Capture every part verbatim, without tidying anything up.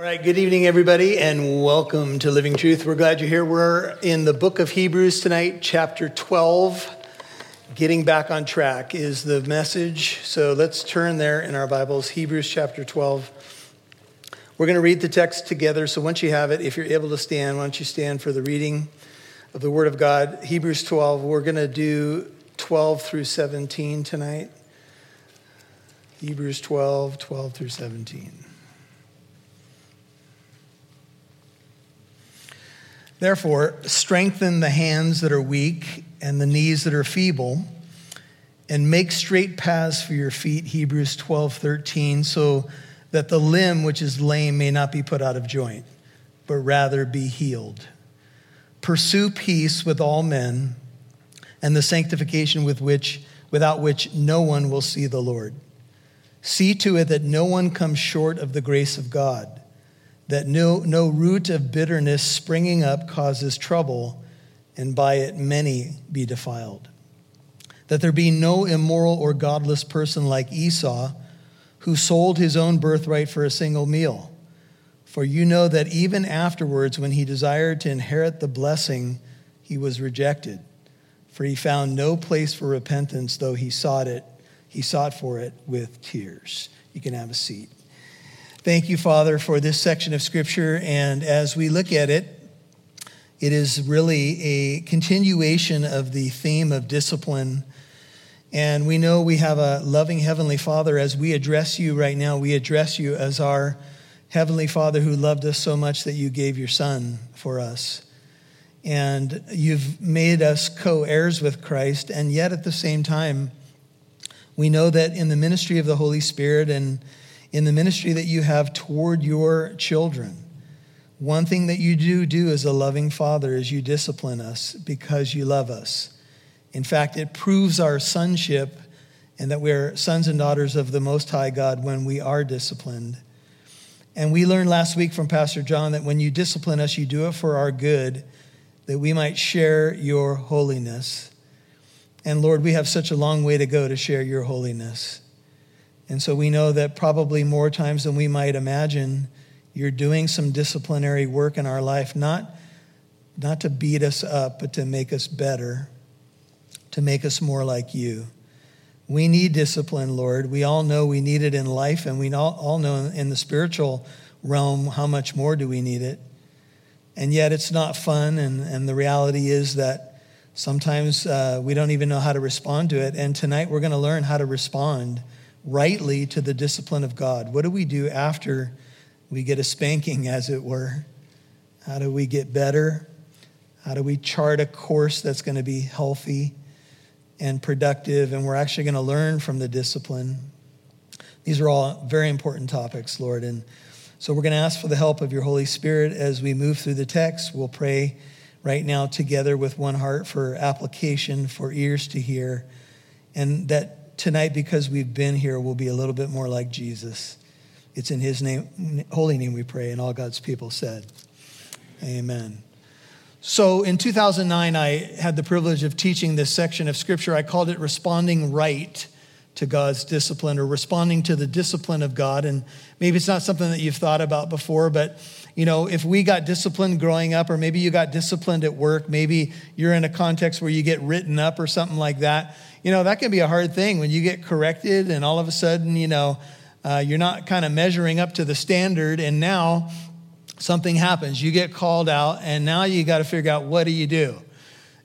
All right, good evening, everybody, and welcome to Living Truth. We're glad you're here. We're in the book of Hebrews tonight, chapter twelve. Getting back on track is the message. So let's turn there in our Bibles, Hebrews chapter twelve. We're going to read the text together. So once you have it, if you're able to stand, why don't you stand for the reading of the Word of God, Hebrews twelve. We're going to do twelve through seventeen tonight. Hebrews twelve, twelve through seventeen. Therefore, strengthen the hands that are weak and the knees that are feeble, and make straight paths for your feet, Hebrews twelve thirteen, so that the limb which is lame may not be put out of joint, but rather be healed. Pursue peace with all men, and the sanctification with which, without which no one will see the Lord. See to it that no one comes short of the grace of God, that no, no root of bitterness springing up causes trouble, and by it many be defiled. That there be no immoral or godless person like Esau, who sold his own birthright for a single meal. For you know that even afterwards, when he desired to inherit the blessing, he was rejected. For he found no place for repentance, though he sought it. He sought for it with tears. You can have a seat. Thank you, Father, for this section of Scripture, and as we look at it, it is really a continuation of the theme of discipline, and we know we have a loving Heavenly Father. As we address you right now, we address you as our Heavenly Father who loved us so much that you gave your Son for us, and you've made us co-heirs with Christ, and yet at the same time, we know that in the ministry of the Holy Spirit and in the ministry that you have toward your children, one thing that you do do as a loving father is you discipline us because you love us. In fact, it proves our sonship and that we're sons and daughters of the Most High God when we are disciplined. And we learned last week from Pastor John that when you discipline us, you do it for our good, that we might share your holiness. And Lord, we have such a long way to go to share your holiness. And so we know that probably more times than we might imagine, you're doing some disciplinary work in our life, not, not to beat us up, but to make us better, to make us more like you. We need discipline, Lord. We all know we need it in life, and we all know in the spiritual realm how much more do we need it. And yet it's not fun, and, and the reality is that sometimes uh, we don't even know how to respond to it. And tonight we're going to learn how to respond rightly to the discipline of God. What do we do after we get a spanking, as it were? How do we get better? How do we chart a course that's going to be healthy and productive? And we're actually going to learn from the discipline. These are all very important topics, Lord. And so we're going to ask for the help of your Holy Spirit as we move through the text. We'll pray right now together with one heart for application, for ears to hear, and that tonight, because we've been here, we'll be a little bit more like Jesus. It's in his name, holy name we pray, and all God's people said, amen. So in two thousand nine, I had the privilege of teaching this section of Scripture. I called it Responding Right to God's Discipline, or Responding to the Discipline of God. And maybe it's not something that you've thought about before, but you know, if we got disciplined growing up, or maybe you got disciplined at work, maybe you're in a context where you get written up or something like that. You know, that can be a hard thing when you get corrected and all of a sudden, you know, uh, you're not kind of measuring up to the standard, and now something happens. You get called out, and now you got to figure out, what do you do?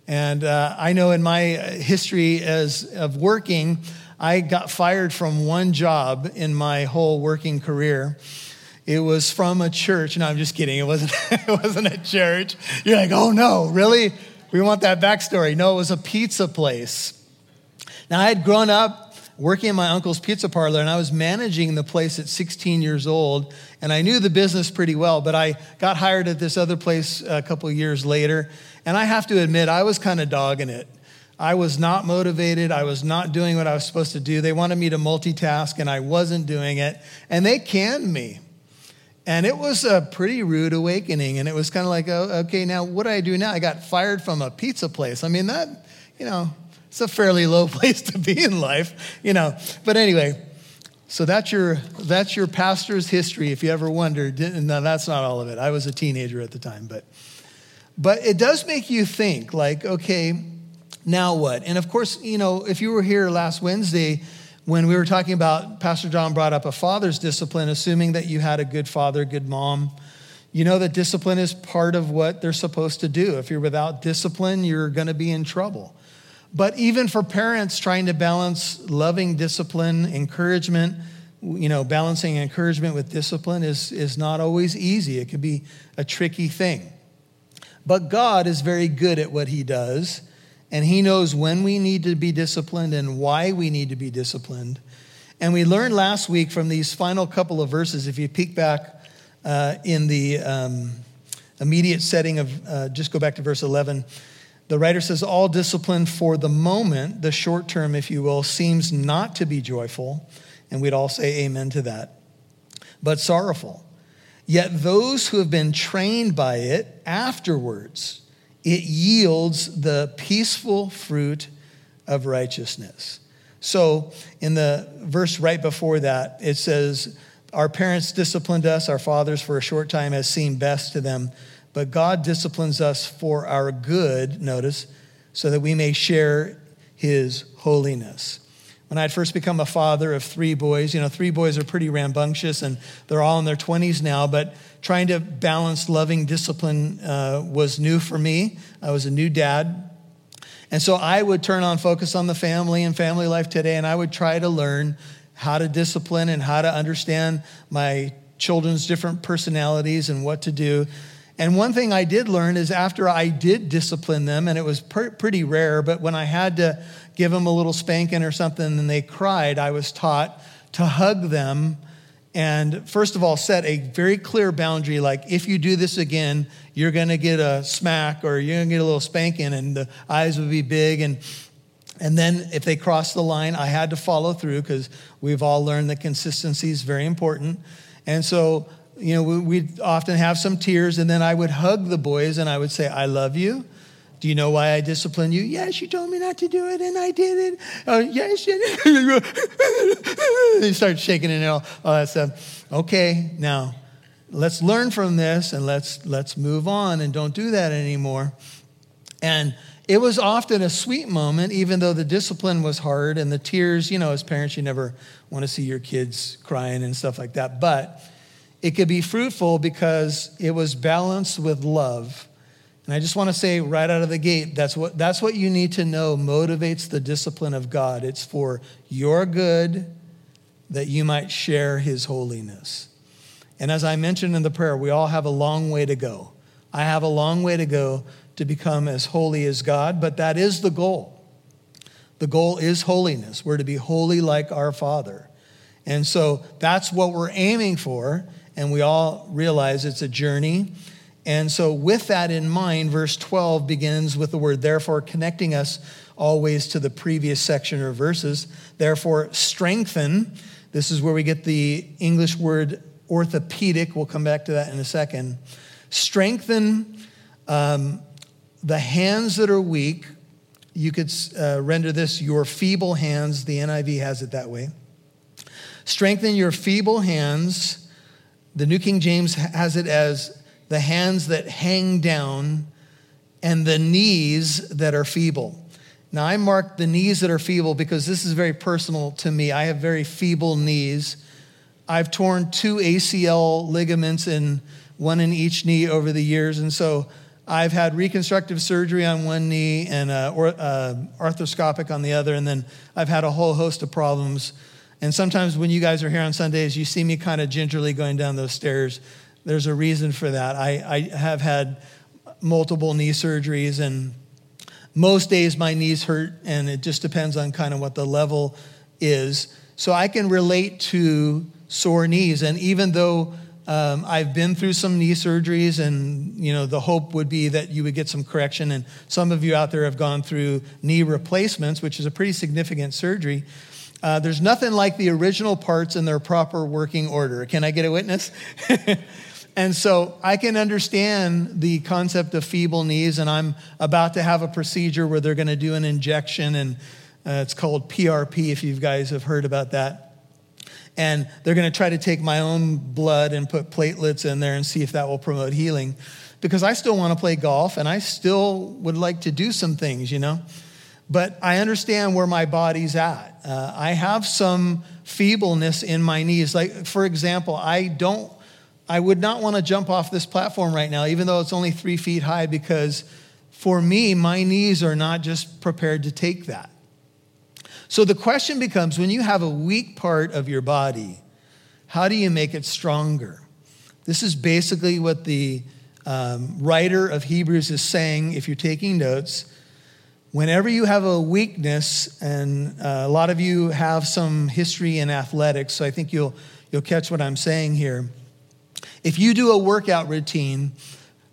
And uh, I know in my history as of working, I got fired from one job in my whole working career. It was from a church. No, I'm just kidding. It wasn't, it wasn't a church. You're like, oh no, really? We want that backstory. No, it was a pizza place. Now, I had grown up working in my uncle's pizza parlor, and I was managing the place at sixteen years old, and I knew the business pretty well, but I got hired at this other place a couple years later, and I have to admit, I was kind of dogging it. I was not motivated. I was not doing what I was supposed to do. They wanted me to multitask, and I wasn't doing it, and they canned me. And it was a pretty rude awakening, and it was kind of like, oh, okay, now what do I do now? I got fired from a pizza place. I mean, that, you know... it's a fairly low place to be in life, you know. But anyway, So that's your that's your pastor's history, if you ever wondered. No, that's not all of it. I was a teenager at the time, but but it does make you think, like, okay, now what? And of course, you know, if you were here last Wednesday when we were talking about, Pastor John brought up a father's discipline, assuming that you had a good father, good mom. You know that discipline is part of what they're supposed to do. If you're without discipline, you're going to be in trouble. But even for parents trying to balance loving discipline, encouragement, you know, balancing encouragement with discipline is, is not always easy. It can be a tricky thing. But God is very good at what he does, and he knows when we need to be disciplined and why we need to be disciplined. And we learned last week from these final couple of verses, if you peek back uh, in the um, immediate setting of, uh, just go back to verse eleven, the writer says, all discipline for the moment, the short term, if you will, seems not to be joyful. And we'd all say amen to that. But sorrowful. Yet those who have been trained by it afterwards, it yields the peaceful fruit of righteousness. So in the verse right before that, it says, our parents disciplined us, our fathers for a short time as seemed best to them. But God disciplines us for our good, notice, so that we may share his holiness. When I had first become a father of three boys, you know, three boys are pretty rambunctious, and they're all in their twenties now, but trying to balance loving discipline uh, was new for me. I was a new dad. And so I would turn on Focus on the Family and Family Life Today, and I would try to learn how to discipline and how to understand my children's different personalities and what to do. And one thing I did learn is after I did discipline them, and it was per- pretty rare, but when I had to give them a little spanking or something and they cried, I was taught to hug them and, first of all, set a very clear boundary, like, if you do this again, you're going to get a smack or you're going to get a little spanking, and the eyes would be big. And and then if they crossed the line, I had to follow through, because we've all learned that consistency is very important. And so, you know, we'd often have some tears, and then I would hug the boys and I would say, I love you. Do you know why I disciplined you? Yes, you told me not to do it, and I did it. Oh, yes, you did. They start shaking and all, all that stuff. Okay, now let's learn from this, and let's let's move on and don't do that anymore. And it was often a sweet moment, even though the discipline was hard and the tears, you know, as parents, you never want to see your kids crying and stuff like that. But it could be fruitful because it was balanced with love. And I just want to say right out of the gate, that's what that's what you need to know motivates the discipline of God. It's for your good, that you might share his holiness. And as I mentioned in the prayer, we all have a long way to go. I have a long way to go to become as holy as God, but that is the goal. The goal is holiness. We're to be holy like our Father. And so that's what we're aiming for. And we all realize it's a journey. And so with that in mind, verse twelve begins with the word therefore, connecting us always to the previous section or verses. Therefore, strengthen. This is where we get the English word orthopedic. We'll come back to that in a second. Strengthen um, the hands that are weak. You could uh, render this your feeble hands. The N I V has it that way. Strengthen your feeble hands. The New King James has it as the hands that hang down and the knees that are feeble. Now, I marked the knees that are feeble because this is very personal to me. I have very feeble knees. I've torn two A C L ligaments, in one in each knee, over the years. And so I've had reconstructive surgery on one knee and uh, or, uh, arthroscopic on the other. And then I've had a whole host of problems. And sometimes when you guys are here on Sundays, you see me kind of gingerly going down those stairs. There's a reason for that. I, I have had multiple knee surgeries, and most days my knees hurt, and it just depends on kind of what the level is. So I can relate to sore knees. And even though um, I've been through some knee surgeries, and, you know, the hope would be that you would get some correction. And some of you out there have gone through knee replacements, which is a pretty significant surgery. Uh, there's nothing like the original parts in their proper working order. Can I get a witness? And so I can understand the concept of feeble knees, and I'm about to have a procedure where they're going to do an injection, and uh, it's called P R P, if you guys have heard about that. and they're going to try to take my own blood and put platelets in there and see if that will promote healing, because I still want to play golf and I still would like to do some things, you know. But I understand where my body's at. Uh, I have some feebleness in my knees. Like, for example, I don't, I would not want to jump off this platform right now, even though it's only three feet high, because for me, my knees are not just prepared to take that. So the question becomes, when you have a weak part of your body, how do you make it stronger? This is basically what the um, writer of Hebrews is saying, if you're taking notes. Whenever you have a weakness, and uh, a lot of you have some history in athletics, so I think you'll you'll catch what I'm saying here. If you do a workout routine,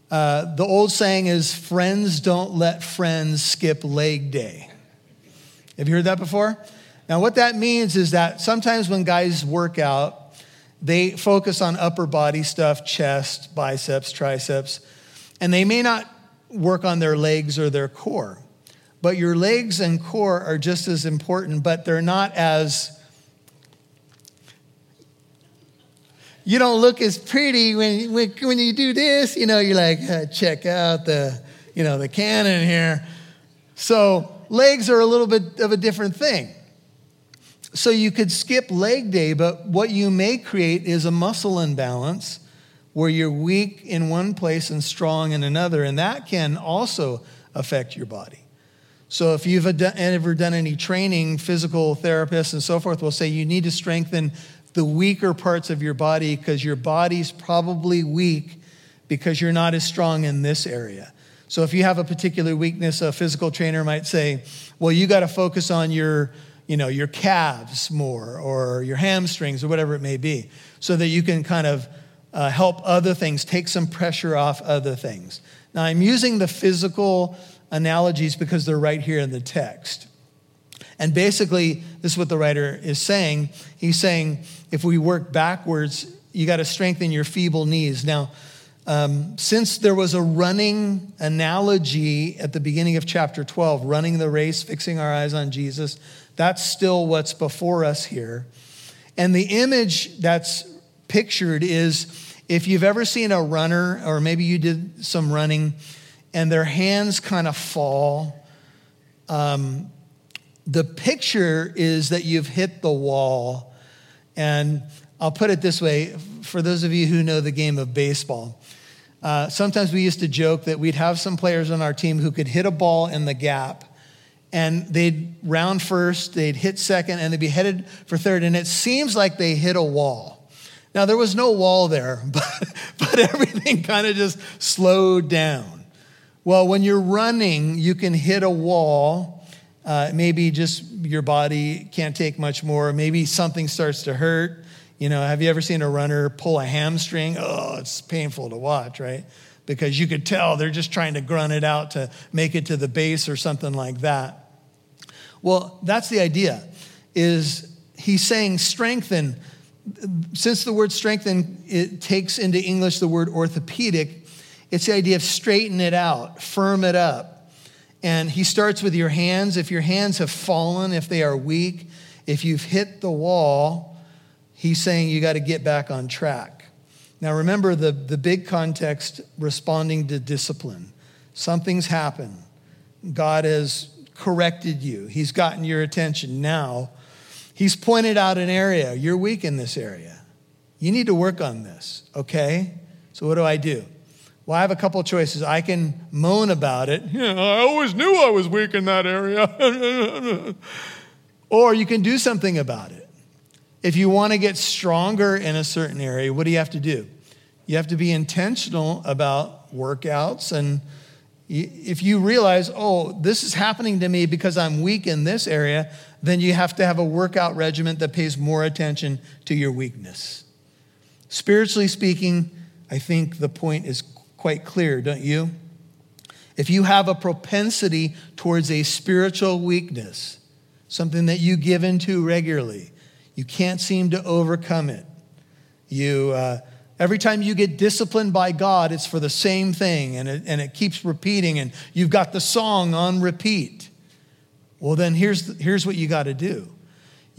uh, the old saying is, friends don't let friends skip leg day. Have you heard that before? Now, what that means is that sometimes when guys work out, they focus on upper body stuff, chest, biceps, triceps, and they may not work on their legs or their core. But your legs and core are just as important, but they're not as, you don't look as pretty when when, when you do this, you know, you're like, uh, check out the, you know, the cannon here. So legs are a little bit of a different thing. So you could skip leg day, but what you may create is a muscle imbalance where you're weak in one place and strong in another, and that can also affect your body. So if you've ever done any training, physical therapists and so forth will say you need to strengthen the weaker parts of your body because your body's probably weak because you're not as strong in this area. So if you have a particular weakness, a physical trainer might say, well, you got to focus on your, you know, your calves more or your hamstrings or whatever it may be, so that you can kind of uh, help other things, take some pressure off other things. Now, I'm using the physical analogies because they're right here in the text. And basically, this is what the writer is saying. He's saying, if we work backwards, you got to strengthen your feeble knees. Now, um, since there was a running analogy at the beginning of chapter twelve, running the race, fixing our eyes on Jesus, that's still what's before us here. And the image that's pictured is, if you've ever seen a runner, or maybe you did some running, and their hands kind of fall, um, the picture is that you've hit the wall. And I'll put it this way, for those of you who know the game of baseball, uh, sometimes we used to joke that we'd have some players on our team who could hit a ball in the gap, and they'd round first, they'd hit second, and they'd be headed for third, and it seems like they hit a wall. Now, there was no wall there, but, but everything kind of just slowed down. Well, when you're running, you can hit a wall. Uh, maybe just your body can't take much more. Maybe something starts to hurt. You know, have you ever seen a runner pull a hamstring? Oh, it's painful to watch, right? Because you could tell they're just trying to grunt it out to make it to the base or something like that. Well, that's the idea, is he's saying strengthen. Since the word strengthen, it takes into English the word orthopedic, it's the idea of straighten it out, firm it up. And he starts with your hands. If your hands have fallen, if they are weak, if you've hit the wall, he's saying you got to get back on track. Now, remember the, the big context, responding to discipline. Something's happened. God has corrected you. He's gotten your attention. Now, he's pointed out an area. You're weak in this area. You need to work on this, okay? So what do I do? Well, I have a couple of choices. I can moan about it. Yeah, I always knew I was weak in that area. Or you can do something about it. If you want to get stronger in a certain area, what do you have to do? You have to be intentional about workouts. And if you realize, oh, this is happening to me because I'm weak in this area, then you have to have a workout regimen that pays more attention to your weakness. Spiritually speaking, I think the point is quite clear, don't you? If you have a propensity towards a spiritual weakness, something that you give into regularly, you can't seem to overcome it. You uh, every time you get disciplined by God, it's for the same thing, and it, and it keeps repeating, and you've got the song on repeat. Well, then here's here's what you got to do.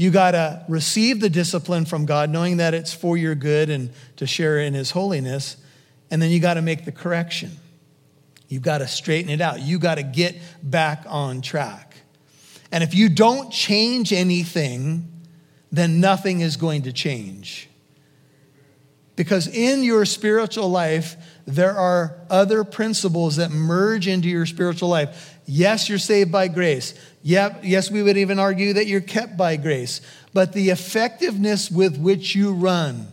You got to receive the discipline from God, knowing that it's for your good and to share in his holiness. And then you got to make the correction. You've got to straighten it out. You got to get back on track. And if you don't change anything, then nothing is going to change. Because in your spiritual life, there are other principles that merge into your spiritual life. Yes, you're saved by grace. Yep, yes, we would even argue that you're kept by grace. But the effectiveness with which you run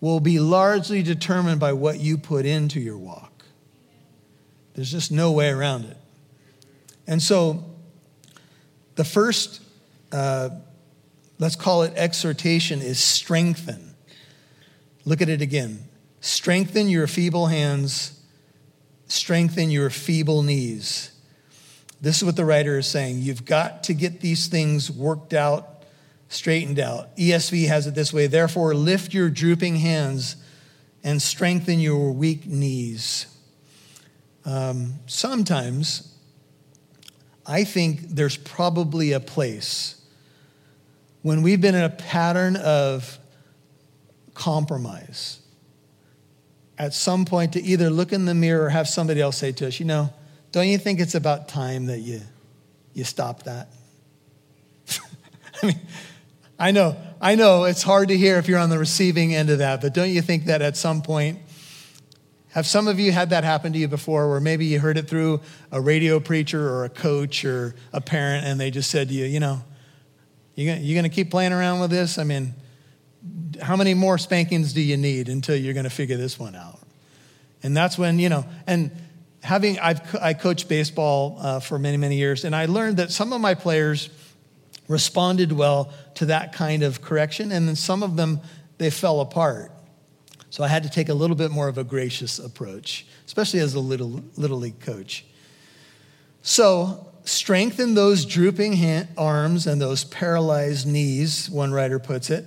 will be largely determined by what you put into your walk. There's just no way around it. And so the first, uh, let's call it exhortation, is strengthen. Look at it again. Strengthen your feeble hands. Strengthen your feeble knees. This is what the writer is saying. You've got to get these things worked out, straightened out. E S V has it this way. Therefore, lift your drooping hands and strengthen your weak knees. Um, sometimes I think there's probably a place when we've been in a pattern of compromise at some point to either look in the mirror or have somebody else say to us, you know, don't you think it's about time that you, you stop that? I mean, I know, I know it's hard to hear if you're on the receiving end of that, but don't you think that at some point? Have some of you had that happen to you before, where maybe you heard it through a radio preacher or a coach or a parent, and they just said to you, you know, you're going to keep playing around with this? I mean, how many more spankings do you need until you're going to figure this one out? And that's when, you know, and having, I've, I coached baseball uh, for many, many years, and I learned that some of my players responded well to that kind of correction, and then some of them, they fell apart. So I had to take a little bit more of a gracious approach, especially as a little little league coach. So strengthen those drooping hand, arms and those paralyzed knees, one writer puts it.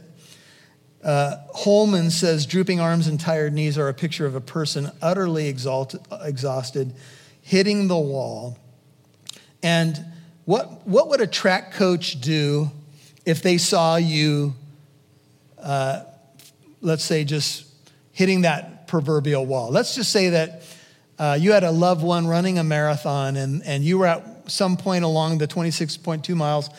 Uh, Holman says drooping arms and tired knees are a picture of a person utterly exalted, exhausted, hitting the wall. And what what would a track coach do if they saw you, uh, let's say, just hitting that proverbial wall? Let's just say that uh, you had a loved one running a marathon and, and you were at some point along the twenty-six point two miles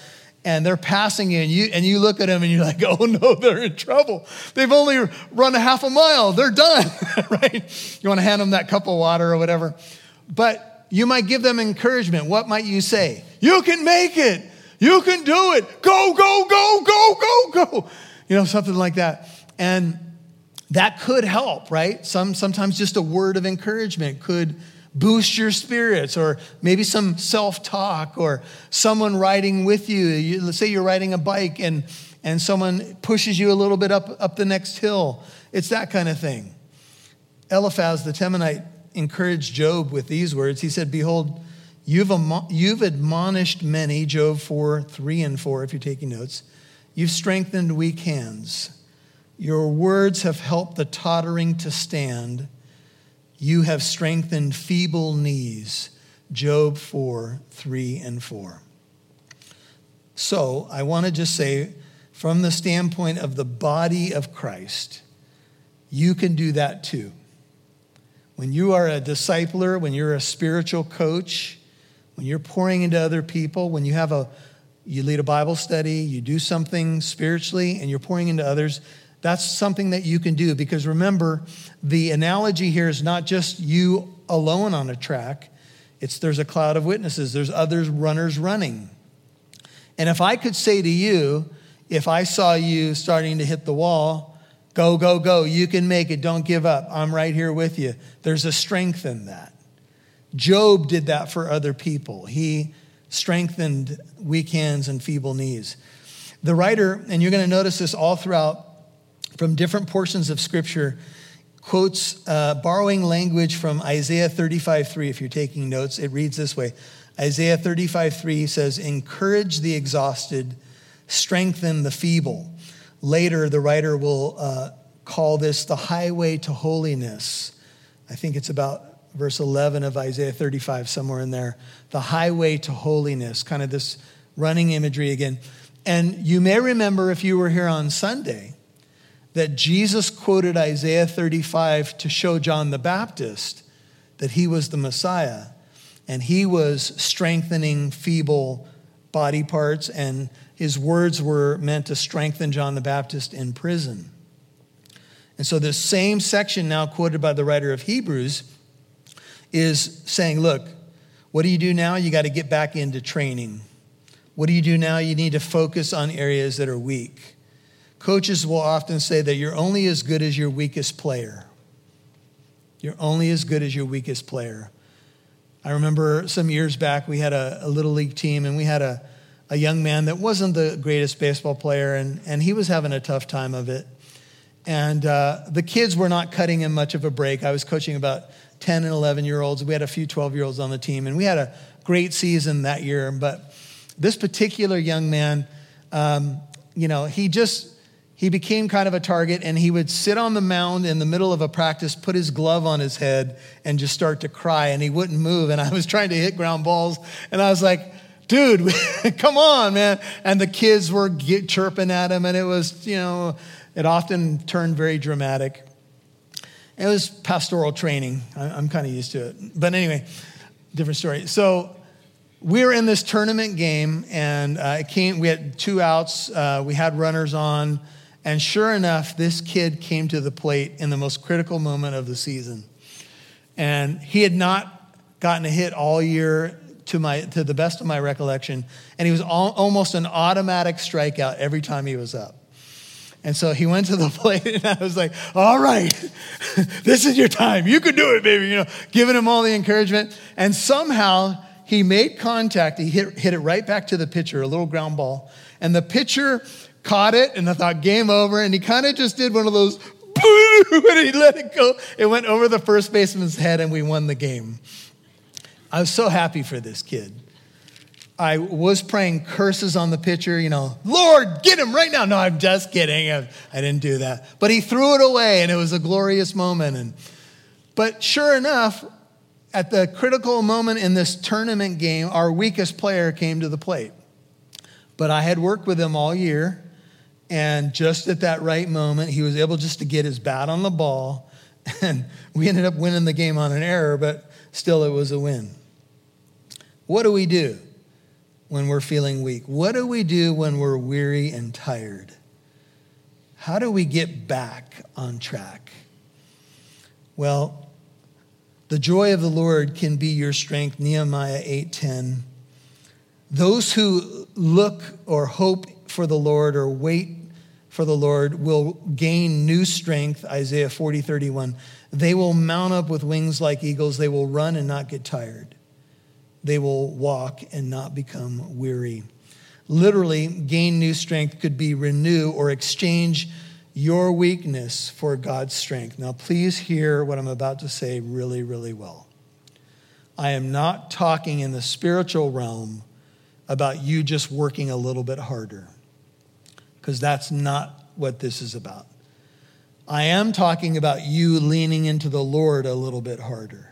and they're passing you and, you and you look at them and you're like, oh no, they're in trouble. They've only run a half a mile. They're done, right? You want to hand them that cup of water or whatever. But you might give them encouragement. What might you say? You can make it. You can do it. Go, go, go, go, go, go. You know, something like that. And that could help, right? Some sometimes just a word of encouragement could boost your spirits, or maybe some self-talk, or someone riding with you. you let's say you're riding a bike and, and someone pushes you a little bit up, up the next hill. It's that kind of thing. Eliphaz the Temanite encouraged Job with these words. He said, behold, you've admon- you've admonished many, Job four, three and four, if you're taking notes. You've strengthened weak hands. Your words have helped the tottering to stand. You have strengthened feeble knees. Job four, three, and four. So I want to just say, from the standpoint of the body of Christ, you can do that too. When you are a discipler, when you're a spiritual coach, when you're pouring into other people, when you have a, you lead a Bible study, you do something spiritually, and you're pouring into others, that's something that you can do, because remember, the analogy here is not just you alone on a track. It's there's a cloud of witnesses. There's other runners running. And if I could say to you, if I saw you starting to hit the wall, go, go, go, you can make it. Don't give up. I'm right here with you. There's a strength in that. Job did that for other people. He strengthened weak hands and feeble knees. The writer, and you're going to notice this all throughout, from different portions of Scripture, quotes uh, borrowing language from Isaiah thirty-five three. If you're taking notes, it reads this way. Isaiah thirty-five three says, encourage the exhausted, strengthen the feeble. Later, the writer will uh, call this the highway to holiness. I think it's about verse eleven of Isaiah thirty-five, somewhere in there. The highway to holiness, kind of this running imagery again. And you may remember, if you were here on Sunday, that Jesus quoted Isaiah thirty-five to show John the Baptist that he was the Messiah, and he was strengthening feeble body parts, and his words were meant to strengthen John the Baptist in prison. And so this same section now quoted by the writer of Hebrews is saying, look, what do you do now? You got to get back into training. What do you do now? You need to focus on areas that are weak. Coaches will often say that you're only as good as your weakest player. You're only as good as your weakest player. I remember some years back, we had a, a little league team, and we had a, a young man that wasn't the greatest baseball player, and, and he was having a tough time of it. And uh, the kids were not cutting him much of a break. I was coaching about ten and eleven-year-olds. We had a few twelve-year-olds on the team, and we had a great season that year. But this particular young man, um, you know, he just, he became kind of a target, and he would sit on the mound in the middle of a practice, put his glove on his head, and just start to cry, and he wouldn't move. And I was trying to hit ground balls, and I was like, dude, come on, man. And the kids were get, chirping at him, and it was, you know, it often turned very dramatic. It was pastoral training. I'm kind of used to it. But anyway, different story. So we were in this tournament game, and uh, it came. We had two outs. Uh, we had runners on. And sure enough, this kid came to the plate in the most critical moment of the season. And he had not gotten a hit all year, to my to the best of my recollection. And he was all, almost an automatic strikeout every time he was up. And so he went to the plate, and I was like, all right, this is your time. You can do it, baby, you know, giving him all the encouragement. And somehow he made contact. He hit, hit it right back to the pitcher, a little ground ball. And the pitcher caught it, and I thought, game over. And he kind of just did one of those, and he let it go. It went over the first baseman's head, and we won the game. I was so happy for this kid. I was praying curses on the pitcher, you know, Lord, get him right now. No, I'm just kidding. I, I didn't do that. But he threw it away, and it was a glorious moment. And But sure enough, at the critical moment in this tournament game, our weakest player came to the plate. But I had worked with him all year, and just at that right moment, he was able just to get his bat on the ball, and we ended up winning the game on an error, but still it was a win. What do we do when we're feeling weak? What do we do when we're weary and tired? How do we get back on track? Well, the joy of the Lord can be your strength. Nehemiah eight ten. Those who look or hope for the Lord or wait for the Lord will gain new strength. Isaiah forty thirty-one. They will mount up with wings like eagles. They will run and not get tired. They will walk and not become weary. Literally, gain new strength could be renew or exchange your weakness for God's strength. Now, please hear what I'm about to say really, really well. I am not talking in the spiritual realm about you just working a little bit harder, because that's not what this is about. I am talking about you leaning into the Lord a little bit harder.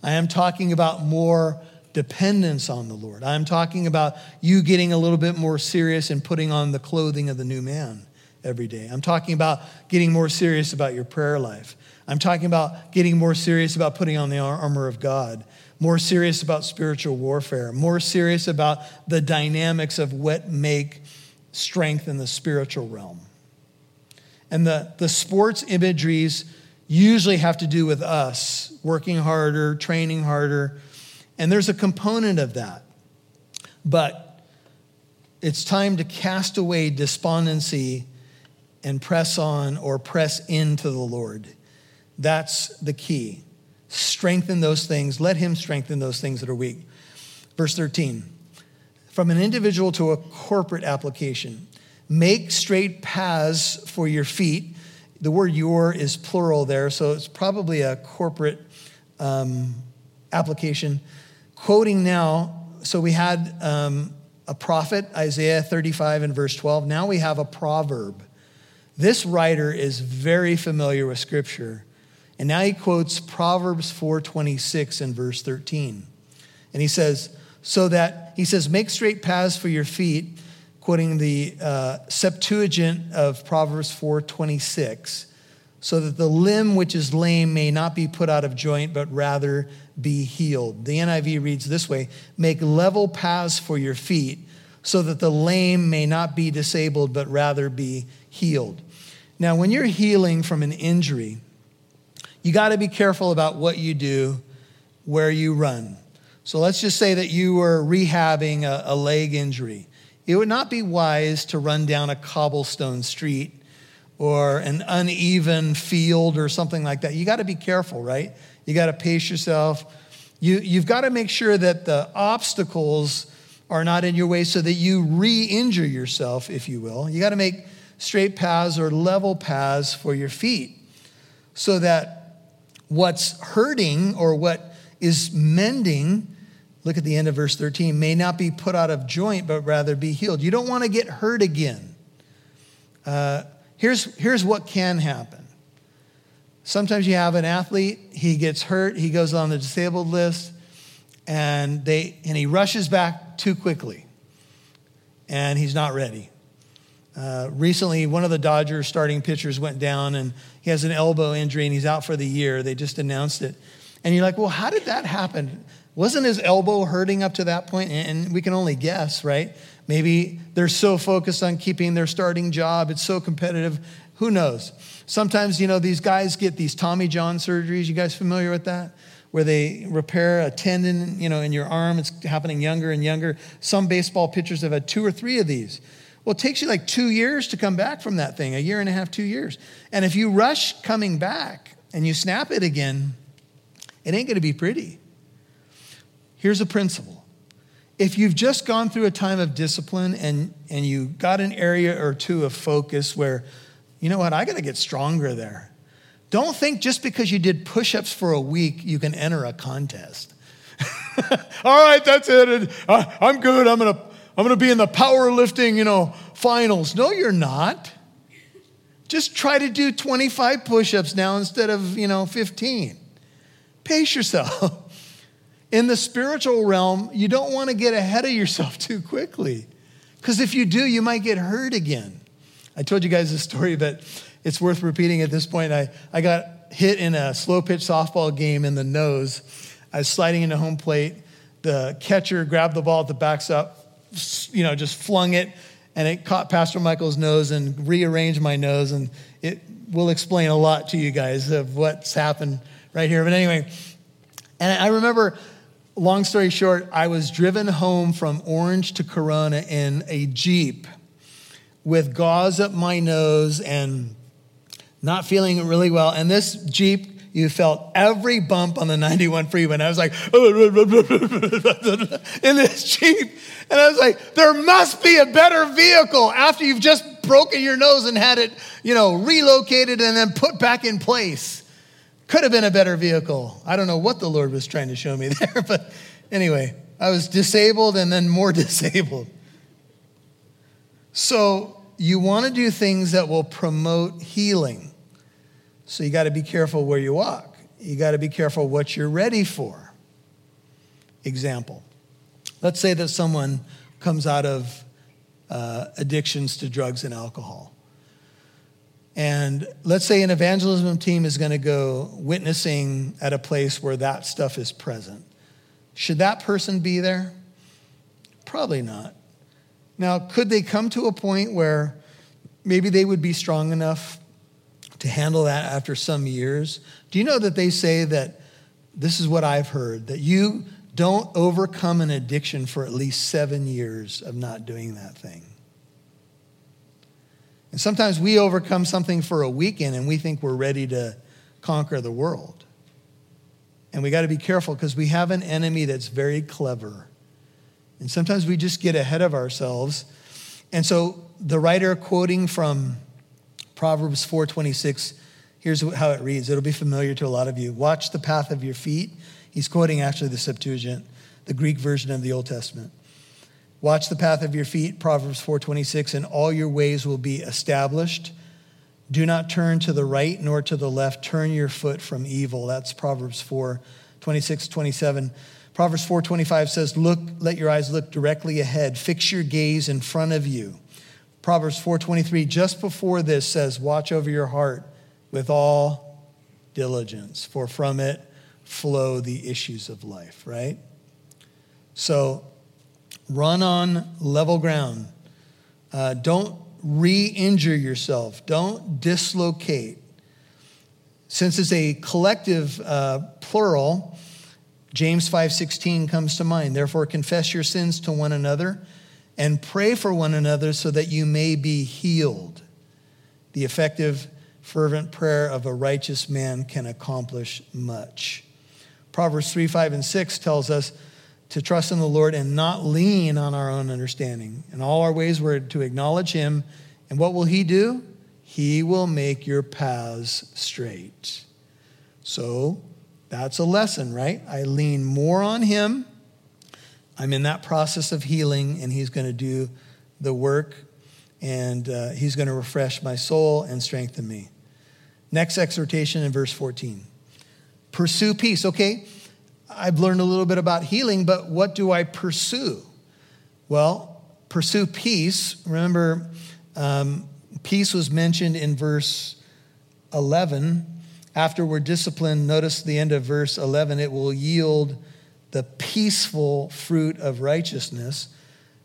I am talking about more dependence on the Lord. I am talking about you getting a little bit more serious and putting on the clothing of the new man every day. I'm talking about getting more serious about your prayer life. I'm talking about getting more serious about putting on the armor of God, more serious about spiritual warfare, more serious about the dynamics of what make strength in the spiritual realm. And the, the sports imageries usually have to do with us working harder, training harder, and there's a component of that. But it's time to cast away despondency and press on or press into the Lord. That's the key. Strengthen those things. Let him strengthen those things that are weak. Verse thirteen, from an individual to a corporate application, make straight paths for your feet. The word your is plural there, so it's probably a corporate um, application. Quoting now, so we had um, a prophet, Isaiah thirty-five and verse twelve. Now we have a proverb. This writer is very familiar with Scripture, and now he quotes Proverbs four twenty-six and verse thirteen. And he says, so that, he says, make straight paths for your feet, quoting the uh, Septuagint of Proverbs four twenty-six, so that the limb which is lame may not be put out of joint, but rather be healed. The N I V reads this way: make level paths for your feet, so that the lame may not be disabled, but rather be healed. Now, when you're healing from an injury, you got to be careful about what you do, where you run. So let's just say that you were rehabbing a, a leg injury. It would not be wise to run down a cobblestone street or an uneven field or something like that. You got to be careful, right? You got to pace yourself. You, you've got to make sure that the obstacles are not in your way so that you re-injure yourself, if you will. You got to make straight paths or level paths for your feet so that what's hurting or what is mending, look at the end of verse thirteen, may not be put out of joint, but rather be healed. You don't want to get hurt again. Uh, here's, here's what can happen. Sometimes you have an athlete, he gets hurt, he goes on the disabled list, and they and he rushes back too quickly, and he's not ready. Uh, recently, one of the Dodgers starting pitchers went down, and he has an elbow injury, and he's out for the year. They just announced it. And you're like, well, how did that happen? Wasn't his elbow hurting up to that point? And we can only guess, right? Maybe they're so focused on keeping their starting job. It's so competitive. Who knows? Sometimes, you know, these guys get these Tommy John surgeries. You guys familiar with that? Where they repair a tendon, you know, in your arm. It's happening younger and younger. Some baseball pitchers have had two or three of these. Well, it takes you like two years to come back from that thing, a year and a half, two years. And if you rush coming back and you snap it again, it ain't going to be pretty. Here's a principle. If you've just gone through a time of discipline and, and you got an area or two of focus where, you know what, I got to get stronger there. Don't think just because you did push-ups for a week, you can enter a contest. All right, that's it. I'm good. I'm going to I'm going to be in the powerlifting, you know, finals. No, you're not. Just try to do twenty-five push-ups now instead of, you know, fifteen. Pace yourself. In the spiritual realm, you don't want to get ahead of yourself too quickly, because if you do, you might get hurt again. I told you guys this story, but it's worth repeating at this point. I, I got hit in a slow pitch softball game in the nose. I was sliding into home plate. The catcher grabbed the ball at the backstop, you know, just flung it, and it caught Pastor Michael's nose and rearranged my nose, and it will explain a lot to you guys of what's happened right here. But anyway, and I remember, long story short, I was driven home from Orange to Corona in a Jeep with gauze up my nose and not feeling really well. And this Jeep, you felt every bump on the ninety-one freeway. I was like, in this Jeep. And I was like, there must be a better vehicle after you've just broken your nose and had it, you know, relocated and then put back in place. Could have been a better vehicle. I don't know what the Lord was trying to show me there, but anyway, I was disabled and then more disabled. So you want to do things that will promote healing. So you got to be careful where you walk. You got to be careful what you're ready for. Example, let's say that someone comes out of uh, addictions to drugs and alcohol. And let's say an evangelism team is going to go witnessing at a place where that stuff is present. Should that person be there? Probably not. Now, could they come to a point where maybe they would be strong enough to handle that after some years? Do you know that they say that, this is what I've heard, that you don't overcome an addiction for at least seven years of not doing that thing? And sometimes we overcome something for a weekend and we think we're ready to conquer the world. And we got to be careful, because we have an enemy that's very clever. And sometimes we just get ahead of ourselves. And so the writer, quoting from Proverbs four twenty-six, here's how it reads. It'll be familiar to a lot of you. Watch the path of your feet. He's quoting actually the Septuagint, the Greek version of the Old Testament. Watch the path of your feet, Proverbs four twenty-six, and all your ways will be established. Do not turn to the right nor to the left. Turn your foot from evil. That's Proverbs four twenty-six, twenty-seven. Proverbs four twenty-five says, look, let your eyes look directly ahead. Fix your gaze in front of you. Proverbs four twenty-three, just before this, says, watch over your heart with all diligence, for from it flow the issues of life, right? So run on level ground. Uh, don't re-injure yourself. Don't dislocate. Since it's a collective uh, plural, James five sixteen comes to mind. Therefore, confess your sins to one another and pray for one another so that you may be healed. The effective, fervent prayer of a righteous man can accomplish much. Proverbs three, five, and six tells us to trust in the Lord and not lean on our own understanding. In all our ways, we're to acknowledge him. And what will he do? He will make your paths straight. So that's a lesson, right? I lean more on him. I'm in that process of healing, and he's going to do the work, and uh, he's going to refresh my soul and strengthen me. Next exhortation in verse fourteen. Pursue peace. Okay, I've learned a little bit about healing, but what do I pursue? Well, pursue peace. Remember, um, peace was mentioned in verse eleven. After we're disciplined, notice the end of verse eleven, it will yield the peaceful fruit of righteousness.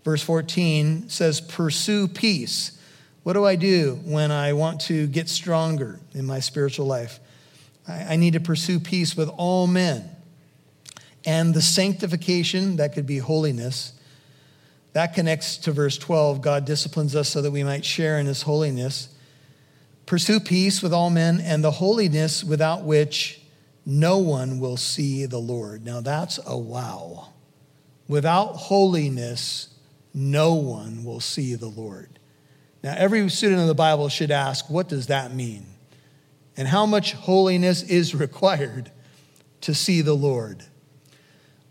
Verse fourteen says, pursue peace. What do I do when I want to get stronger in my spiritual life? I, I need to pursue peace with all men. And the sanctification, that could be holiness, that connects to verse twelve. God disciplines us so that we might share in his holiness. Pursue peace with all men and the holiness without which no one will see the Lord. Now that's a wow. Without holiness, no one will see the Lord. Now every student of the Bible should ask, what does that mean? And how much holiness is required to see the Lord?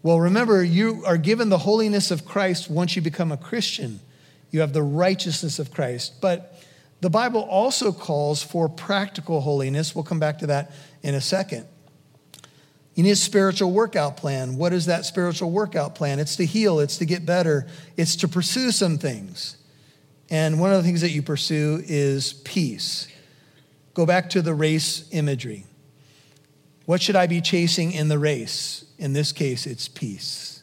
Well, remember, you are given the holiness of Christ once you become a Christian. You have the righteousness of Christ. But the Bible also calls for practical holiness. We'll come back to that in a second. You need a spiritual workout plan. What is that spiritual workout plan? It's to heal. It's to get better. It's to pursue some things. And one of the things that you pursue is peace. Go back to the race imagery. What should I be chasing in the race? In this case, it's peace.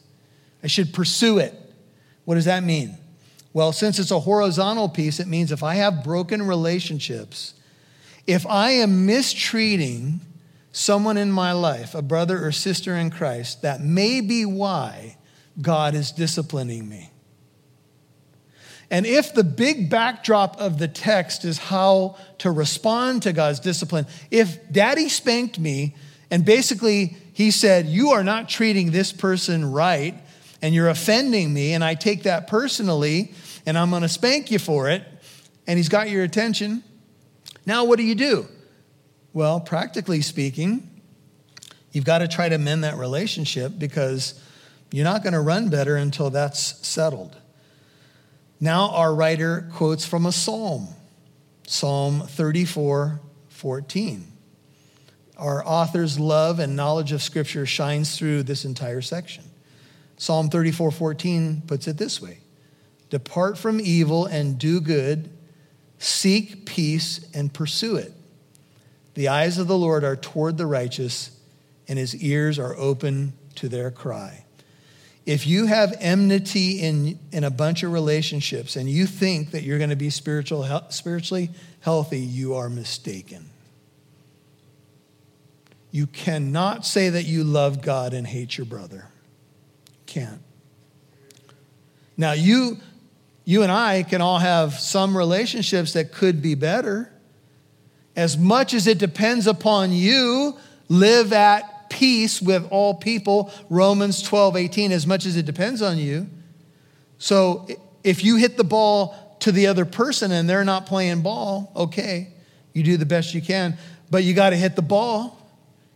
I should pursue it. What does that mean? Well, since it's a horizontal piece, it means if I have broken relationships, if I am mistreating someone in my life, a brother or sister in Christ, that may be why God is disciplining me. And if the big backdrop of the text is how to respond to God's discipline, if Daddy spanked me and basically he said, you are not treating this person right and you're offending me and I take that personally and I'm going to spank you for it, and he's got your attention, now what do you do? Well, practically speaking, you've got to try to mend that relationship because you're not going to run better until that's settled. Now our writer quotes from a psalm, Psalm thirty-four, fourteen. Our author's love and knowledge of Scripture shines through this entire section. Psalm thirty-four, fourteen puts it this way. Depart from evil and do good. Seek peace and pursue it. The eyes of the Lord are toward the righteous, and his ears are open to their cry. If you have enmity in, in a bunch of relationships and you think that you're going to be spiritual, spiritually healthy, you are mistaken. You cannot say that you love God and hate your brother. Can't. Now, you, you and I can all have some relationships that could be better. As much as it depends upon you, live at peace with all people. Romans twelve, eighteen, as much as it depends on you. So if you hit the ball to the other person and they're not playing ball, okay, you do the best you can, but you got to hit the ball.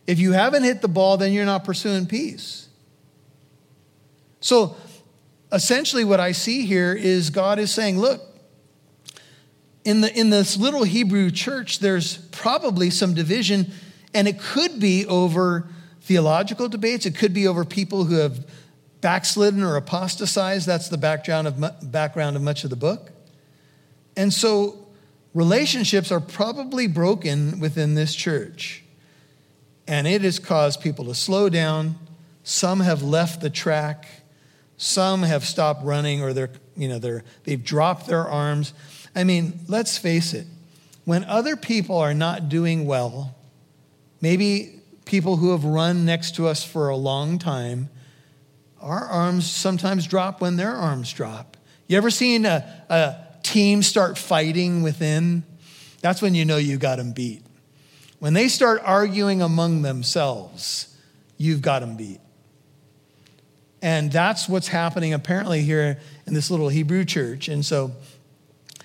If you haven't hit the ball, then you're not pursuing peace. So essentially what I see here is God is saying, look, In the in this little Hebrew church, there's probably some division, and it could be over theological debates. It could be over people who have backslidden or apostatized. That's the background of, background of much of the book. And so relationships are probably broken within this church. And it has caused people to slow down. Some have left the track. Some have stopped running, or they're, you know, they're, they've dropped their arms. I mean, let's face it. When other people are not doing well, maybe people who have run next to us for a long time, our arms sometimes drop when their arms drop. You ever seen a, a team start fighting within? That's when you know you got them beat. When they start arguing among themselves, you've got them beat. And that's what's happening apparently here in this little Hebrew church. And so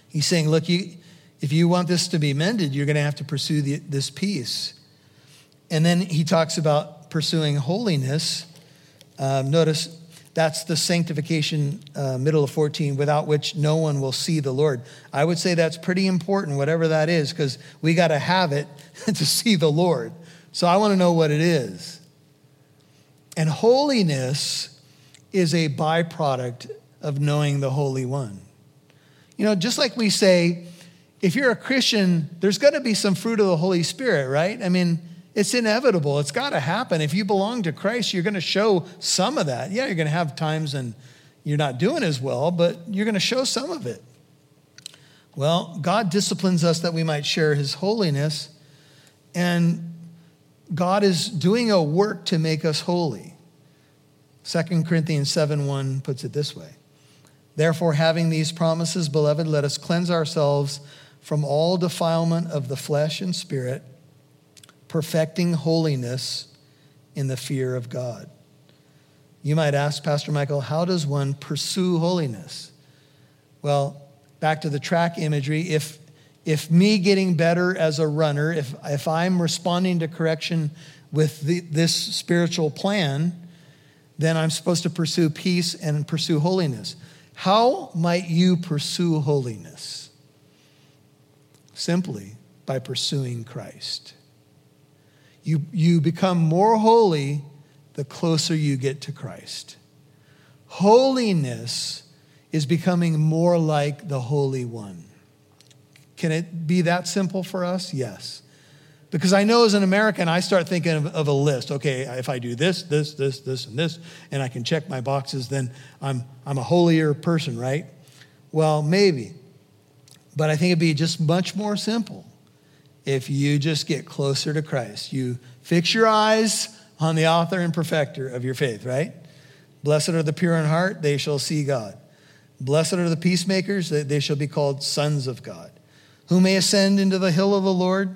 he's saying, look, you, if you want this to be mended, you're going to have to pursue the, this peace. And then he talks about pursuing holiness. Um, notice that's the sanctification, uh, middle of fourteen, without which no one will see the Lord. I would say that's pretty important, whatever that is, because we got to have it to see the Lord. So I want to know what it is. And holiness is a byproduct of knowing the Holy One. You know, just like we say, if you're a Christian, there's going to be some fruit of the Holy Spirit, right? I mean, it's inevitable. It's got to happen. If you belong to Christ, you're going to show some of that. Yeah, you're going to have times and you're not doing as well, but you're going to show some of it. Well, God disciplines us that we might share his holiness, and God is doing a work to make us holy. Second Corinthians seven one puts it this way. Therefore, having these promises, beloved, let us cleanse ourselves from all defilement of the flesh and spirit, perfecting holiness in the fear of God. You might ask, Pastor Michael, how does one pursue holiness? Well, back to the track imagery, if if me getting better as a runner, if, if I'm responding to correction with the, this spiritual plan, then I'm supposed to pursue peace and pursue holiness. How might you pursue holiness? Simply by pursuing Christ. You, you become more holy the closer you get to Christ. Holiness is becoming more like the Holy One. Can it be that simple for us? Yes. Because I know as an American, I start thinking of, of a list. Okay, if I do this, this, this, this, and this, and I can check my boxes, then I'm, I'm a holier person, right? Well, maybe. But I think it'd be just much more simple if you just get closer to Christ. You fix your eyes on the author and perfecter of your faith, right? Blessed are the pure in heart, they shall see God. Blessed are the peacemakers, they shall be called sons of God. Who may ascend into the hill of the Lord?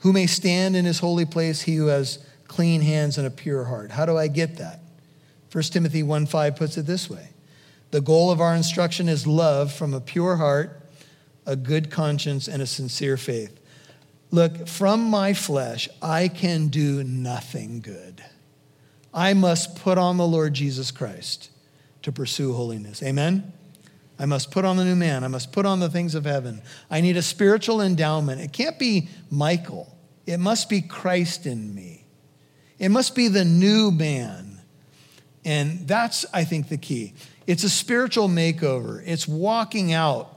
Who may stand in his holy place? He who has clean hands and a pure heart. How do I get that? First Timothy one five puts it this way. The goal of our instruction is love from a pure heart, a good conscience, and a sincere faith. Look, from my flesh, I can do nothing good. I must put on the Lord Jesus Christ to pursue holiness. Amen? I must put on the new man. I must put on the things of heaven. I need a spiritual endowment. It can't be Michael. It must be Christ in me. It must be the new man. And that's, I think, the key. It's a spiritual makeover. It's walking out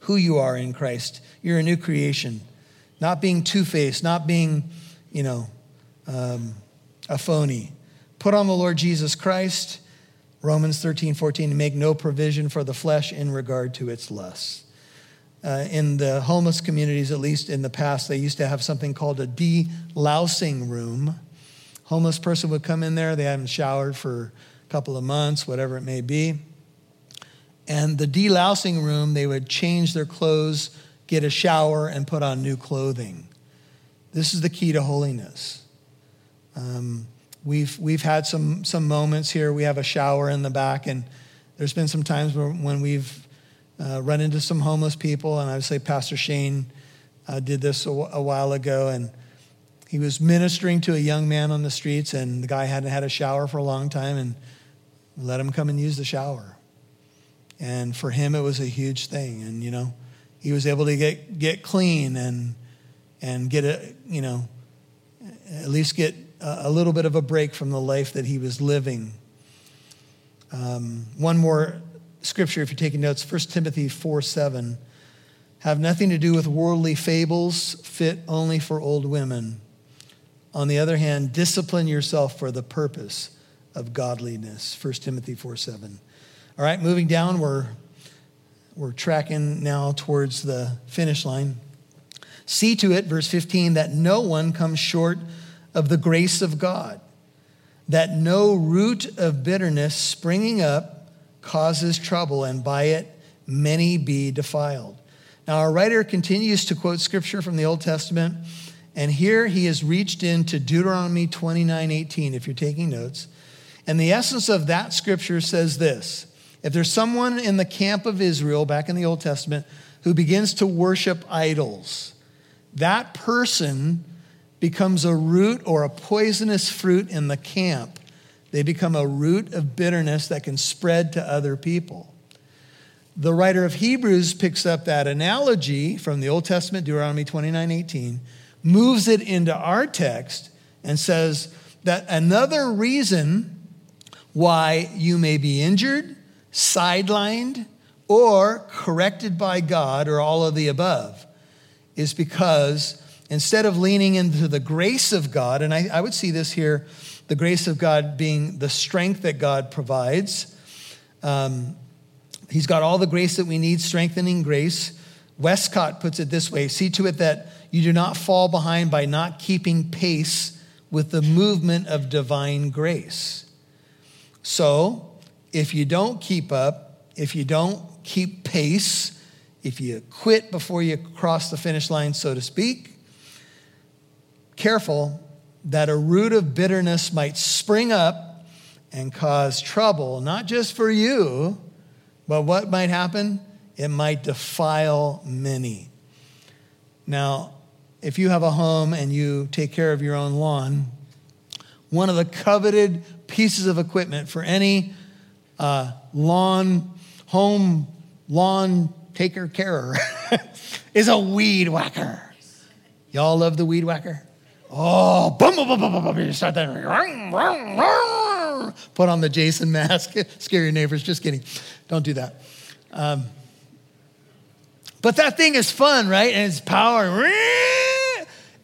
who you are in Christ. You're a new creation. Not being two-faced, not being, you know, um, a phony. Put on the Lord Jesus Christ, Romans thirteen fourteen, to make no provision for the flesh in regard to its lusts. Uh, in the homeless communities, at least in the past, they used to have something called a de-lousing room. Homeless person would come in there. They hadn't showered for a couple of months, whatever it may be. And the delousing room, they would change their clothes, get a shower, and put on new clothing. This is the key to holiness. Um, we've we've had some some moments here. We have a shower in the back, and there's been some times where, when we've uh, run into some homeless people, and I would say Pastor Shane uh, did this a, a while ago, and he was ministering to a young man on the streets, and the guy hadn't had a shower for a long time, and let him come and use the shower. And for him, it was a huge thing. And, you know, he was able to get, get clean and and get, a, you know, at least get a little bit of a break from the life that he was living. Um, one more scripture, if you're taking notes, First Timothy four seven. Have nothing to do with worldly fables, fit only for old women. On the other hand, discipline yourself for the purpose of godliness. First Timothy four seven. All right, moving down, we're we're tracking now towards the finish line. See to it, verse fifteen, that no one comes short of the grace of God, that no root of bitterness springing up causes trouble, and by it many be defiled. Now, our writer continues to quote scripture from the Old Testament, and here he has reached into Deuteronomy twenty-nine eighteen, if you're taking notes. And the essence of that scripture says this: if there's someone in the camp of Israel back in the Old Testament who begins to worship idols, that person becomes a root or a poisonous fruit in the camp. They become a root of bitterness that can spread to other people. The writer of Hebrews picks up that analogy from the Old Testament, Deuteronomy twenty-nine eighteen, moves it into our text and says that another reason why you may be injured, sidelined, or corrected by God, or all of the above, is because instead of leaning into the grace of God, and I, I would see this here, the grace of God being the strength that God provides. Um, he's got all the grace that we need, strengthening grace. Westcott puts it this way: see to it that you do not fall behind by not keeping pace with the movement of divine grace. So if you don't keep up, if you don't keep pace, if you quit before you cross the finish line, so to speak, careful that a root of bitterness might spring up and cause trouble, not just for you, but what might happen? It might defile many. Now, if you have a home and you take care of your own lawn, one of the coveted pieces of equipment for any uh, lawn, home lawn taker, carer is a weed whacker. Y'all love the weed whacker? Oh, boom, boom, boom, boom, boom, you start that. Put on the Jason mask. Scare your neighbors. Just kidding. Don't do that. Um, but that thing is fun, right? And it's power.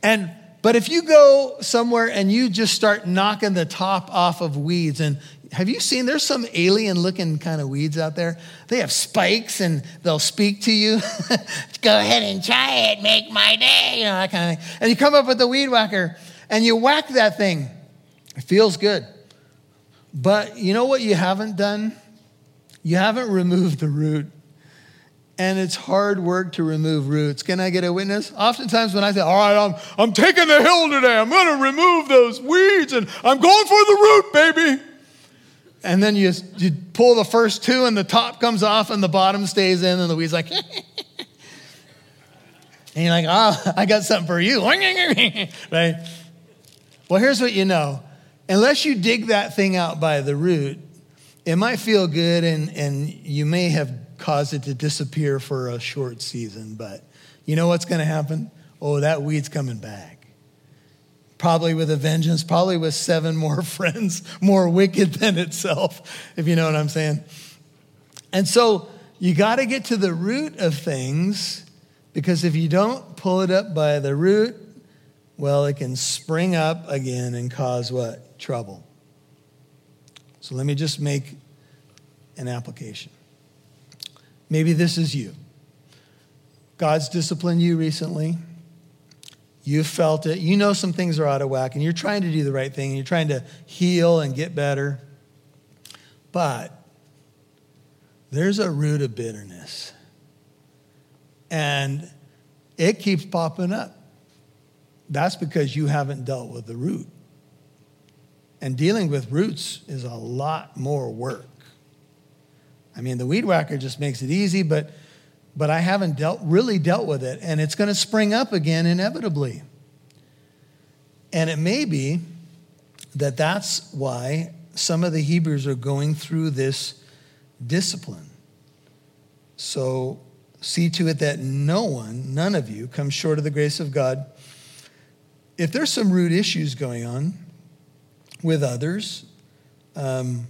And But if you go somewhere and you just start knocking the top off of weeds, and have you seen, there's some alien-looking kind of weeds out there. They have spikes, and they'll speak to you. Go ahead and try it. Make my day. You know, that kind of thing. And you come up with the weed whacker, and you whack that thing. It feels good. But you know what you haven't done? You haven't removed the root. And it's hard work to remove roots. Can I get a witness? Oftentimes when I say, all right, I'm, I'm taking the hill today. I'm going to remove those weeds, and I'm going for the root, baby. And then you, you pull the first two, and the top comes off, and the bottom stays in, and the weed's like, and you're like, oh, I got something for you. Right? Well, here's what you know. Unless you dig that thing out by the root, it might feel good, and, and you may have cause it to disappear for a short season, but you know what's going to happen? Oh, that weed's coming back. Probably with a vengeance, probably with seven more friends, more wicked than itself, if you know what I'm saying. And so you got to get to the root of things, because if you don't pull it up by the root, well, it can spring up again and cause what? Trouble. So let me just make an application. Maybe this is you. God's disciplined you recently. You felt it. You know some things are out of whack, and you're trying to do the right thing, and you're trying to heal and get better. But there's a root of bitterness, and it keeps popping up. That's because you haven't dealt with the root. And dealing with roots is a lot more work. I mean, the weed whacker just makes it easy, but but I haven't dealt really dealt with it, and it's going to spring up again inevitably. And it may be that that's why some of the Hebrews are going through this discipline. So see to it that no one, none of you, comes short of the grace of God, if there's some root issues going on with others, um,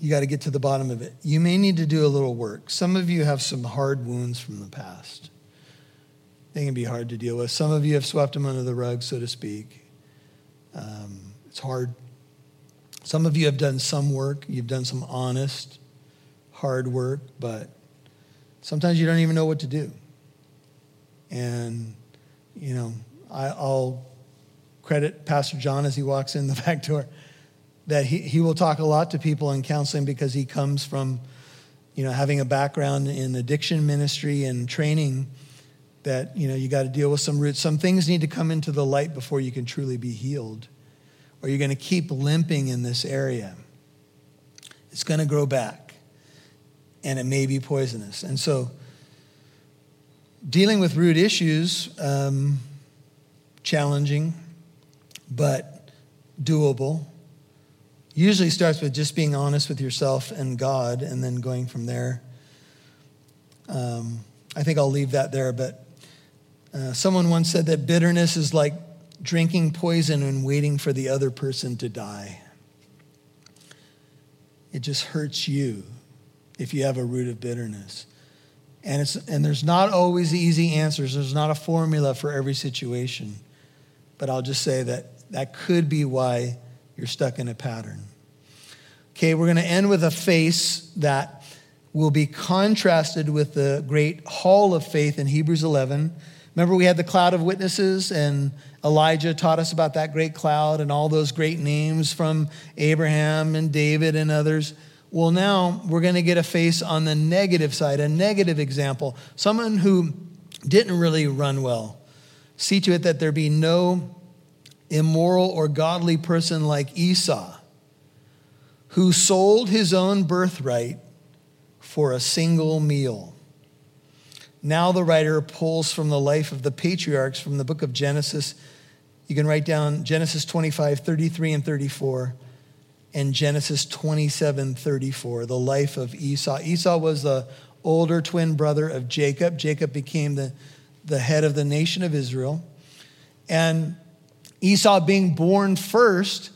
you got to get to the bottom of it. You may need to do a little work. Some of you have some hard wounds from the past. They can be hard to deal with. Some of you have swept them under the rug, so to speak. Um, it's hard. Some of you have done some work. You've done some honest, hard work, but sometimes you don't even know what to do. And, you know, I, I'll credit Pastor John as he walks in the back door that he, he will talk a lot to people in counseling because he comes from, you know, having a background in addiction ministry and training that, you know, you got to deal with some roots. Some things need to come into the light before you can truly be healed, or you're going to keep limping in this area. It's going to grow back, and it may be poisonous. And so dealing with root issues, um, challenging, but doable. Usually starts with just being honest with yourself and God, and then going from there. Um, I think I'll leave that there, but uh, someone once said that bitterness is like drinking poison and waiting for the other person to die. It just hurts you if you have a root of bitterness. And it's and there's not always easy answers. There's not a formula for every situation. But I'll just say that that could be why you're stuck in a pattern. Okay, we're going to end with a face that will be contrasted with the great hall of faith in Hebrews eleven. Remember, we had the cloud of witnesses, and Elijah taught us about that great cloud and all those great names from Abraham and David and others. Well, now we're going to get a face on the negative side, a negative example, someone who didn't really run well. See to it that there be no immoral or godly person like Esau, who sold his own birthright for a single meal. Now the writer pulls from the life of the patriarchs from the book of Genesis. You can write down Genesis twenty-five, thirty-three, and thirty-four. And Genesis twenty-seven, thirty-four, the life of Esau. Esau was the older twin brother of Jacob. Jacob became the, the head of the nation of Israel. And Esau, being born first,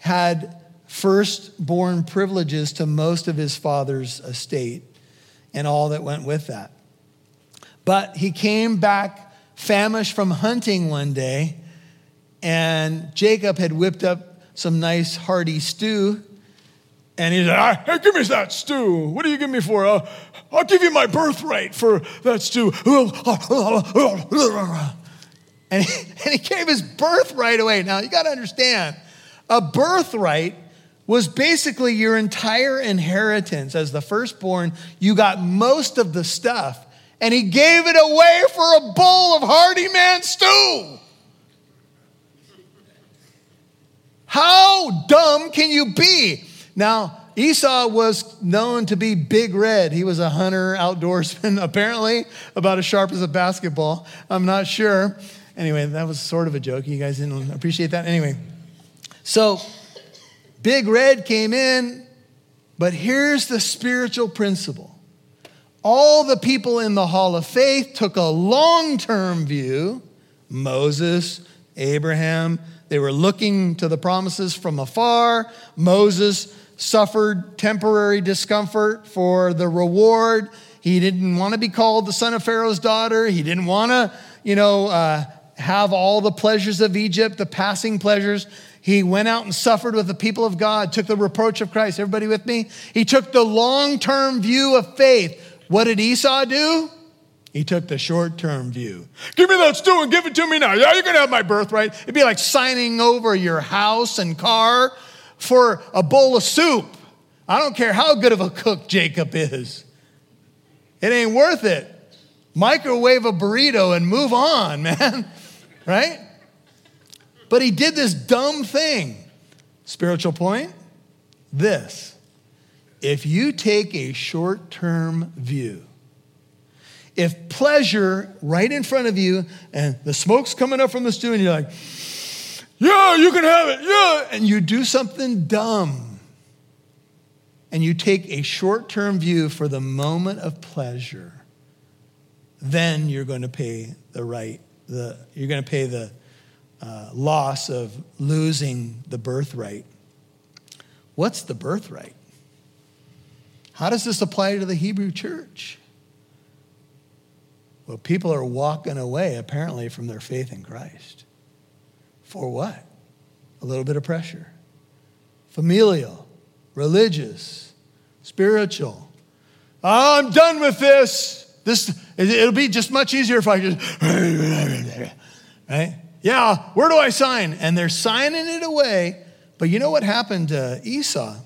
had firstborn privileges to most of his father's estate and all that went with that. But he came back famished from hunting one day, and Jacob had whipped up some nice hearty stew. And he said, ah, hey, give me that stew. What are you giving me for? Uh, I'll give you my birthright for that stew. And he, and he gave his birthright away. Now, you got to understand, a birthright was basically your entire inheritance. As the firstborn, you got most of the stuff. And he gave it away for a bowl of hearty man stew. How dumb can you be? Now, Esau was known to be big red. He was a hunter, outdoorsman, apparently, about as sharp as a basketball. I'm not sure. Anyway, that was sort of a joke. You guys didn't appreciate that? Anyway, so big red came in, but here's the spiritual principle. All the people in the hall of faith took a long-term view. Moses, Abraham, they were looking to the promises from afar. Moses suffered temporary discomfort for the reward. He didn't want to be called the son of Pharaoh's daughter. He didn't want to, you know, uh, have all the pleasures of Egypt, the passing pleasures. He went out and suffered with the people of God, took the reproach of Christ. Everybody with me? He took the long-term view of faith. What did Esau do? He took the short-term view. Give me that stew and give it to me now. Yeah, you're going to have my birthright. It'd be like signing over your house and car for a bowl of soup. I don't care how good of a cook Jacob is. It ain't worth it. Microwave a burrito and move on, man. Right? But he did this dumb thing. Spiritual point? This. If you take a short-term view, if pleasure right in front of you and the smoke's coming up from the stew and you're like, yeah, you can have it, yeah. And you do something dumb and you take a short-term view for the moment of pleasure, then you're going to pay the right, the, you're going to pay the uh, loss of losing the birthright. What's the birthright? How does this apply to the Hebrew church? Well, people are walking away, apparently, from their faith in Christ. For what? A little bit of pressure. Familial, religious, spiritual. Oh, I'm done with this. This it'll be just much easier if I just, right? Yeah, where do I sign? And they're signing it away. But you know what happened to Esau?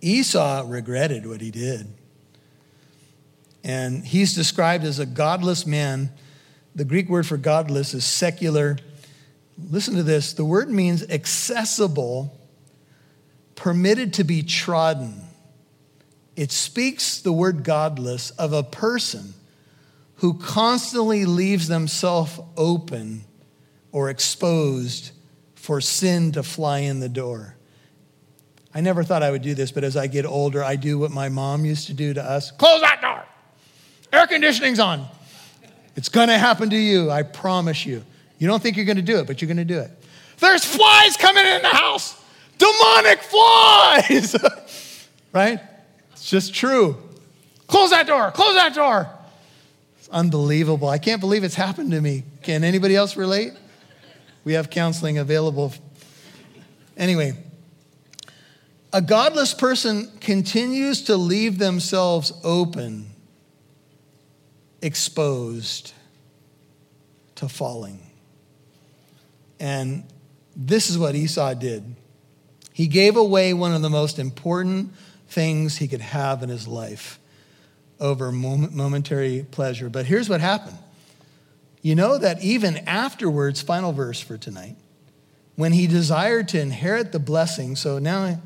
Esau regretted what he did. And he's described as a godless man. The Greek word for godless is secular. Listen to this. The word means accessible, permitted to be trodden. It speaks, the word godless, of a person who constantly leaves themselves open or exposed for sin to fly in the door. I never thought I would do this, but as I get older, I do what my mom used to do to us. Close that door. Air conditioning's on. It's going to happen to you, I promise you. You don't think you're going to do it, but you're going to do it. There's flies coming in the house. Demonic flies. Right? It's just true. Close that door. Close that door. It's unbelievable. I can't believe it's happened to me. Can anybody else relate? We have counseling available. Anyway, a godless person continues to leave themselves open, exposed to falling. And this is what Esau did. He gave away one of the most important things he could have in his life over momentary pleasure. But here's what happened. You know that even afterwards, final verse for tonight, when he desired to inherit the blessing, so now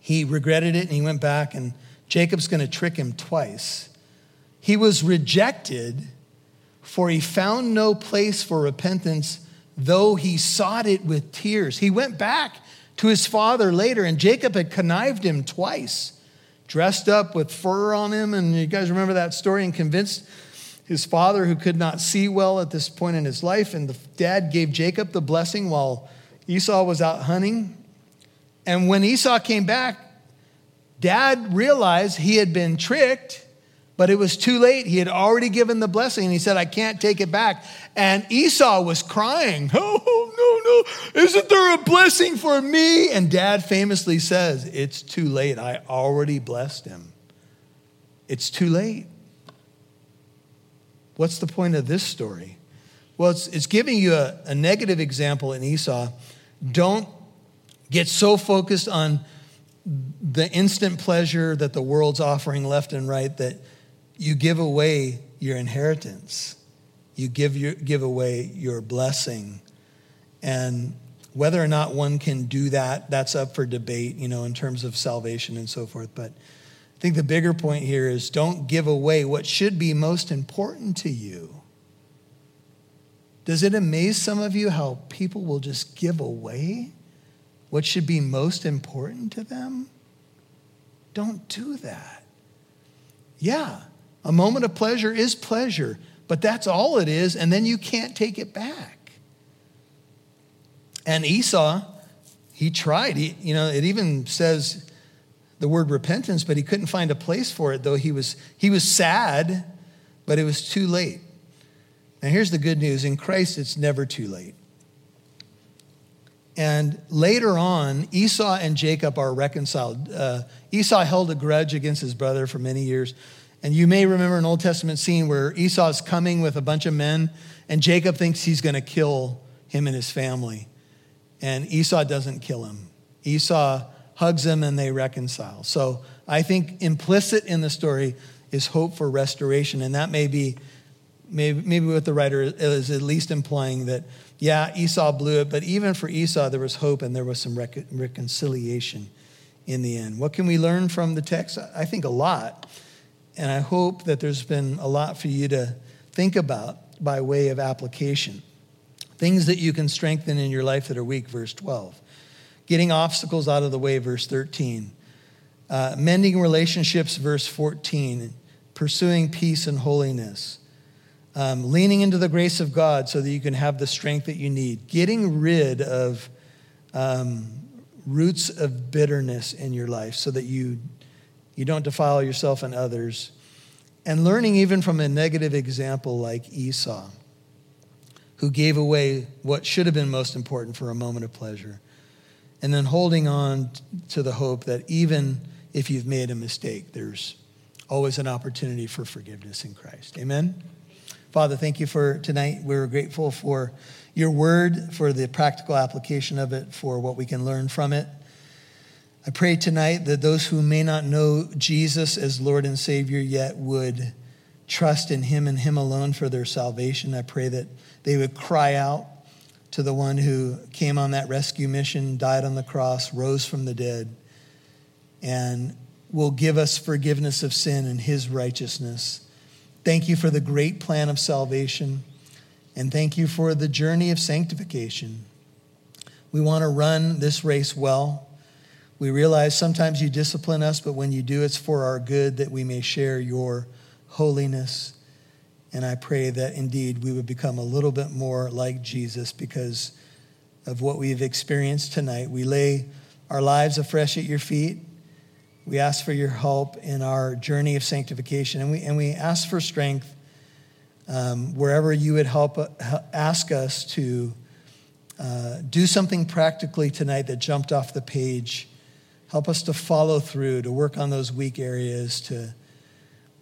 he regretted it and he went back, and Jacob's going to trick him twice. He was rejected, for he found no place for repentance, though he sought it with tears. He went back to his father later, and Jacob had connived him twice, dressed up with fur on him, and you guys remember that story, and convinced his father, who could not see well at this point in his life, and the dad gave Jacob the blessing while Esau was out hunting. And when Esau came back, dad realized he had been tricked, but it was too late. He had already given the blessing, and he said, I can't take it back. And Esau was crying, oh, no, no, isn't there a blessing for me? And dad famously says, it's too late. I already blessed him. It's too late. What's the point of this story? Well, it's, it's giving you a, a negative example in Esau. Don't get so focused on the instant pleasure that the world's offering left and right that you give away your inheritance. You give your, give away your blessing. And whether or not one can do that, that's up for debate, you know, in terms of salvation and so forth. But I think the bigger point here is don't give away what should be most important to you. Does it amaze some of you how people will just give away what should be most important to them? Don't do that. Yeah, a moment of pleasure is pleasure, but that's all it is, and then you can't take it back. And Esau, he tried. He, you know, it even says the word repentance, but he couldn't find a place for it, though he was he was sad, but it was too late. Now here's the good news. In Christ, it's never too late. And later on, Esau and Jacob are reconciled. Uh, Esau held a grudge against his brother for many years. And you may remember an Old Testament scene where Esau's coming with a bunch of men, and Jacob thinks he's going to kill him and his family. And Esau doesn't kill him. Esau hugs him, and they reconcile. So I think implicit in the story is hope for restoration. And that may be, maybe, maybe what the writer is at least implying, that yeah, Esau blew it, but even for Esau, there was hope and there was some rec- reconciliation in the end. What can we learn from the text? I think a lot, and I hope that there's been a lot for you to think about by way of application. Things that you can strengthen in your life that are weak, verse twelve. Getting obstacles out of the way, verse thirteen. Uh, mending relationships, verse fourteen. Pursuing peace and holiness. Um, leaning into the grace of God so that you can have the strength that you need. Getting rid of um, roots of bitterness in your life so that you you don't defile yourself and others. And learning even from a negative example like Esau, who gave away what should have been most important for a moment of pleasure. And then holding on to the hope that even if you've made a mistake, there's always an opportunity for forgiveness in Christ. Amen? Father, thank you for tonight. We're grateful for your word, for the practical application of it, for what we can learn from it. I pray tonight that those who may not know Jesus as Lord and Savior yet would trust in him and him alone for their salvation. I pray that they would cry out to the one who came on that rescue mission, died on the cross, rose from the dead, and will give us forgiveness of sin and his righteousness. Thank you for the great plan of salvation, and thank you for the journey of sanctification. We want to run this race well. We realize sometimes you discipline us, but when you do, it's for our good that we may share your holiness. And I pray that indeed we would become a little bit more like Jesus because of what we've experienced tonight. We lay our lives afresh at your feet. We ask for your help in our journey of sanctification, and we and we ask for strength um, wherever you would help uh, ask us to uh, do something practically tonight that jumped off the page. Help us to follow through, to work on those weak areas, to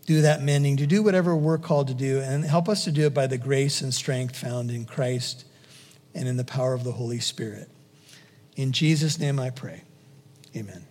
do that mending, to do whatever we're called to do, and help us to do it by the grace and strength found in Christ and in the power of the Holy Spirit. In Jesus' name I pray, amen.